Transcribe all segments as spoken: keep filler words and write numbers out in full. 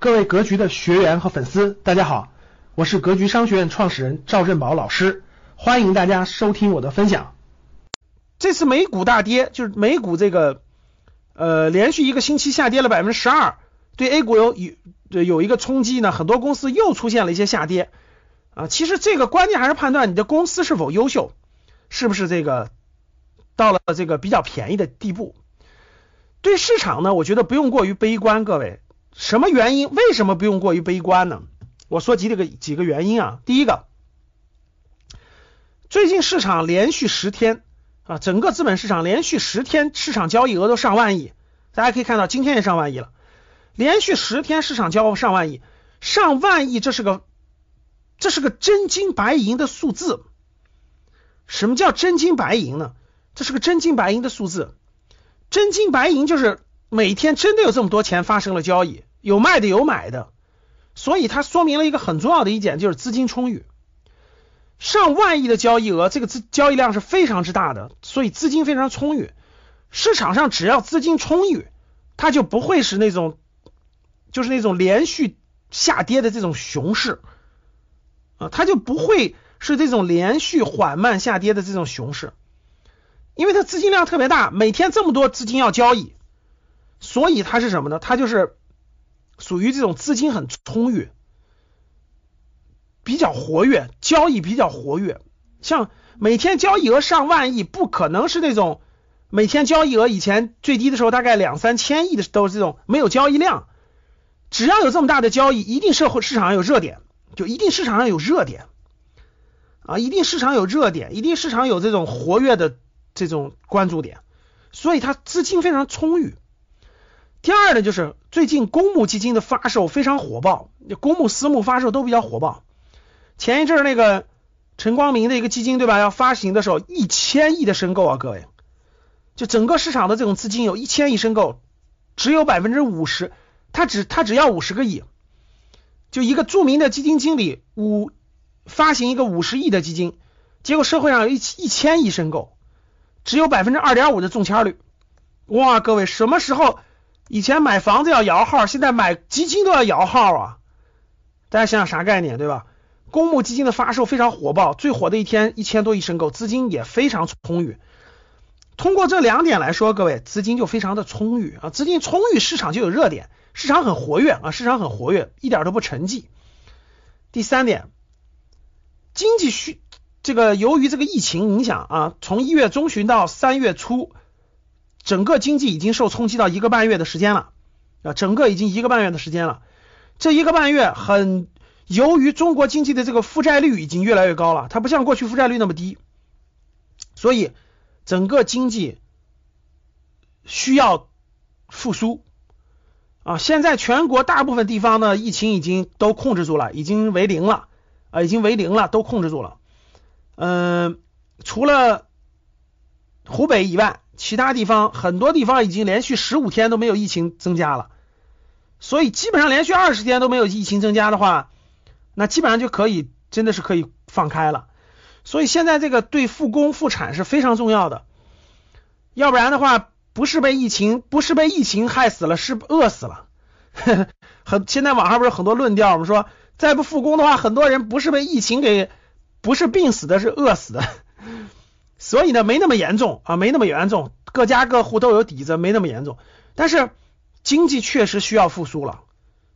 各位格局的学员和粉丝，大家好，我是格局商学院创始人赵振宝老师，欢迎大家收听我的分享。这次美股大跌，就是美股这个呃连续一个星期下跌了 百分之十二， 对 A 股有有有一个冲击呢，很多公司又出现了一些下跌啊。其实这个关键还是判断你的公司是否优秀，是不是这个到了这个比较便宜的地步。对市场呢，我觉得不用过于悲观，各位。什么原因？为什么不用过于悲观呢？我说几个几个原因啊。第一个，最近市场连续十天啊，整个资本市场连续十天市场交易额都上万亿，大家可以看到今天也上万亿了，连续十天市场交易上万亿，上万亿这是个这是个真金白银的数字。什么叫真金白银呢？这是个真金白银的数字，真金白银就是每天真的有这么多钱发生了交易。有卖的有买的，所以它说明了一个很重要的一点，就是资金充裕。上万亿的交易额，这个资交易量是非常之大的，所以资金非常充裕。市场上只要资金充裕，它就不会是那种就是那种连续下跌的这种熊市啊，它就不会是这种连续缓慢下跌的这种熊市，因为它资金量特别大，每天这么多资金要交易，所以它是什么呢？它就是属于这种资金很充裕，比较活跃，交易比较活跃。像每天交易额上万亿，不可能是那种每天交易额以前最低的时候大概两三千亿的都是这种没有交易量。只要有这么大的交易，一定社会市场上有热点，就一定市场上有热点啊，一定市场有热点，一定市场有这种活跃的这种关注点，所以它资金非常充裕。第二呢，就是最近公募基金的发售非常火爆，公募私募发售都比较火爆。前一阵那个陈光明的一个基金，对吧，要发行的时候一千亿的申购啊，各位，就整个市场的这种资金有一千亿申购，只有 百分之五十， 他只他只要五十个亿，就一个著名的基金经理五发行一个五十亿的基金，结果社会上有一千亿申购，只有 百分之二点五 的中签率。哇，各位，什么时候以前买房子要摇号，现在买基金都要摇号啊！大家想想啥概念，对吧？公募基金的发售非常火爆，最火的一天一千多亿申购，资金也非常充裕。通过这两点来说，各位，资金就非常的充裕啊，资金充裕，市场就有热点，市场很活跃啊，市场很活跃，一点都不沉寂。第三点，经济需这个由于这个疫情影响啊，从一月中旬到三月初。整个经济已经受冲击到一个半月的时间了啊，整个已经一个半月的时间了。这一个半月很，由于中国经济的这个负债率已经越来越高了，它不像过去负债率那么低，所以整个经济需要复苏啊。现在全国大部分地方呢，疫情已经都控制住了，已经为零了啊，已经为零了，都控制住了。嗯，除了湖北以外。其他地方很多地方已经连续十五天都没有疫情增加了，所以基本上连续二十天都没有疫情增加的话，那基本上就可以真的是可以放开了。所以现在这个对复工复产是非常重要的，要不然的话不是被疫情不是被疫情害死了，是饿死了。很现在网上不是很多论调，我们说再不复工的话，很多人不是被疫情给不是病死的，是饿死的。所以呢，没那么严重啊，没那么严重，各家各户都有底子，没那么严重。但是经济确实需要复苏了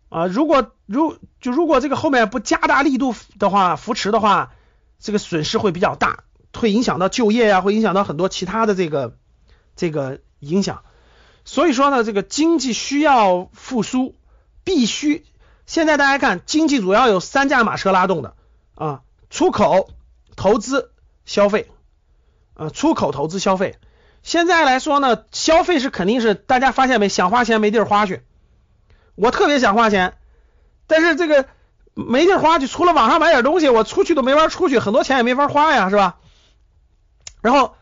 啊！如果如就如果这个后面不加大力度的话，扶持的话，这个损失会比较大，会影响到就业呀、啊，会影响到很多其他的这个这个影响。所以说呢，这个经济需要复苏，必须。现在大家看，经济主要有三驾马车拉动的啊：出口、投资、消费。呃，出口、投资、消费。现在来说呢，消费是肯定是大家发现没，想花钱没地儿花去。我特别想花钱，但是这个没地儿花去，除了网上买点东西，我出去都没法出去，很多钱也没法花呀，是吧？然后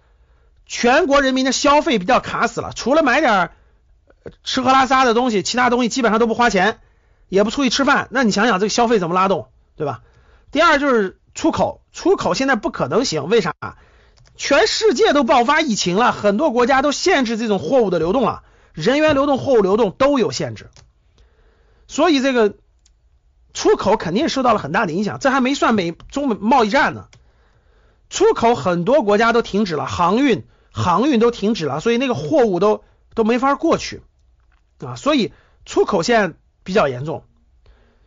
全国人民的消费比较卡死了，除了买点吃喝拉撒的东西，其他东西基本上都不花钱，也不出去吃饭。那你想想这个消费怎么拉动，对吧？第二就是出口，出口现在不可能行，为啥？全世界都爆发疫情了，很多国家都限制这种货物的流动了，人员流动、货物流动都有限制，所以这个出口肯定受到了很大的影响。这还没算美中美贸易战呢，出口很多国家都停止了，航运航运都停止了，所以那个货物都都没法过去啊，所以出口现在比较严重。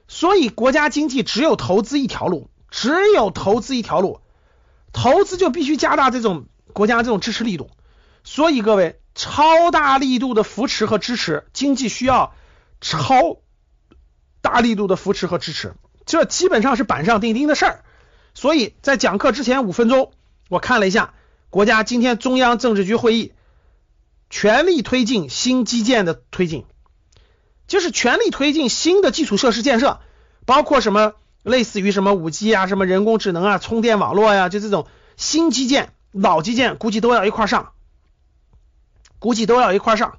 所以国家经济只有投资一条路，只有投资一条路，投资就必须加大这种国家这种支持力度。所以各位，超大力度的扶持和支持，经济需要超大力度的扶持和支持，这基本上是板上钉钉的事儿。所以在讲课之前五分钟，我看了一下国家今天中央政治局会议全力推进新基建的推进，就是全力推进新的基础设施建设，包括什么类似于什么 五 G 啊，什么人工智能啊，充电网络呀、啊，就这种新基建老基建估计都要一块上，估计都要一块上。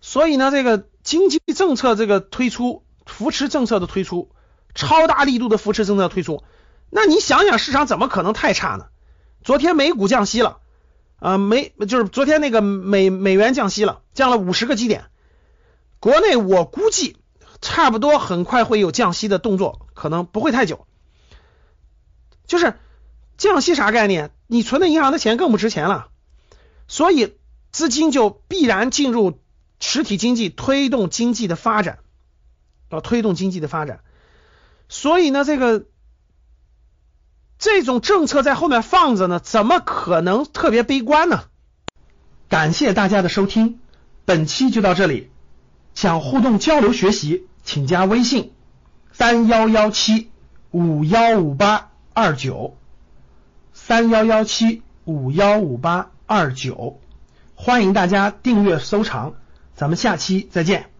所以呢，这个经济政策这个推出，扶持政策的推出，超大力度的扶持政策推出，那你想想市场怎么可能太差呢？昨天美股降息了，啊、呃，美就是昨天那个美美元降息了，降了五十个基点。国内我估计差不多很快会有降息的动作，可能不会太久。就是降息啥概念？你存在银行的钱更不值钱了，所以资金就必然进入实体经济，推动经济的发展，啊，推动经济的发展。所以呢，这个这种政策在后面放着呢，怎么可能特别悲观呢？感谢大家的收听，本期就到这里。想互动交流学习，请加微信三一一七五一五八二九 三一一七五一五八二九，欢迎大家订阅收藏，咱们下期再见。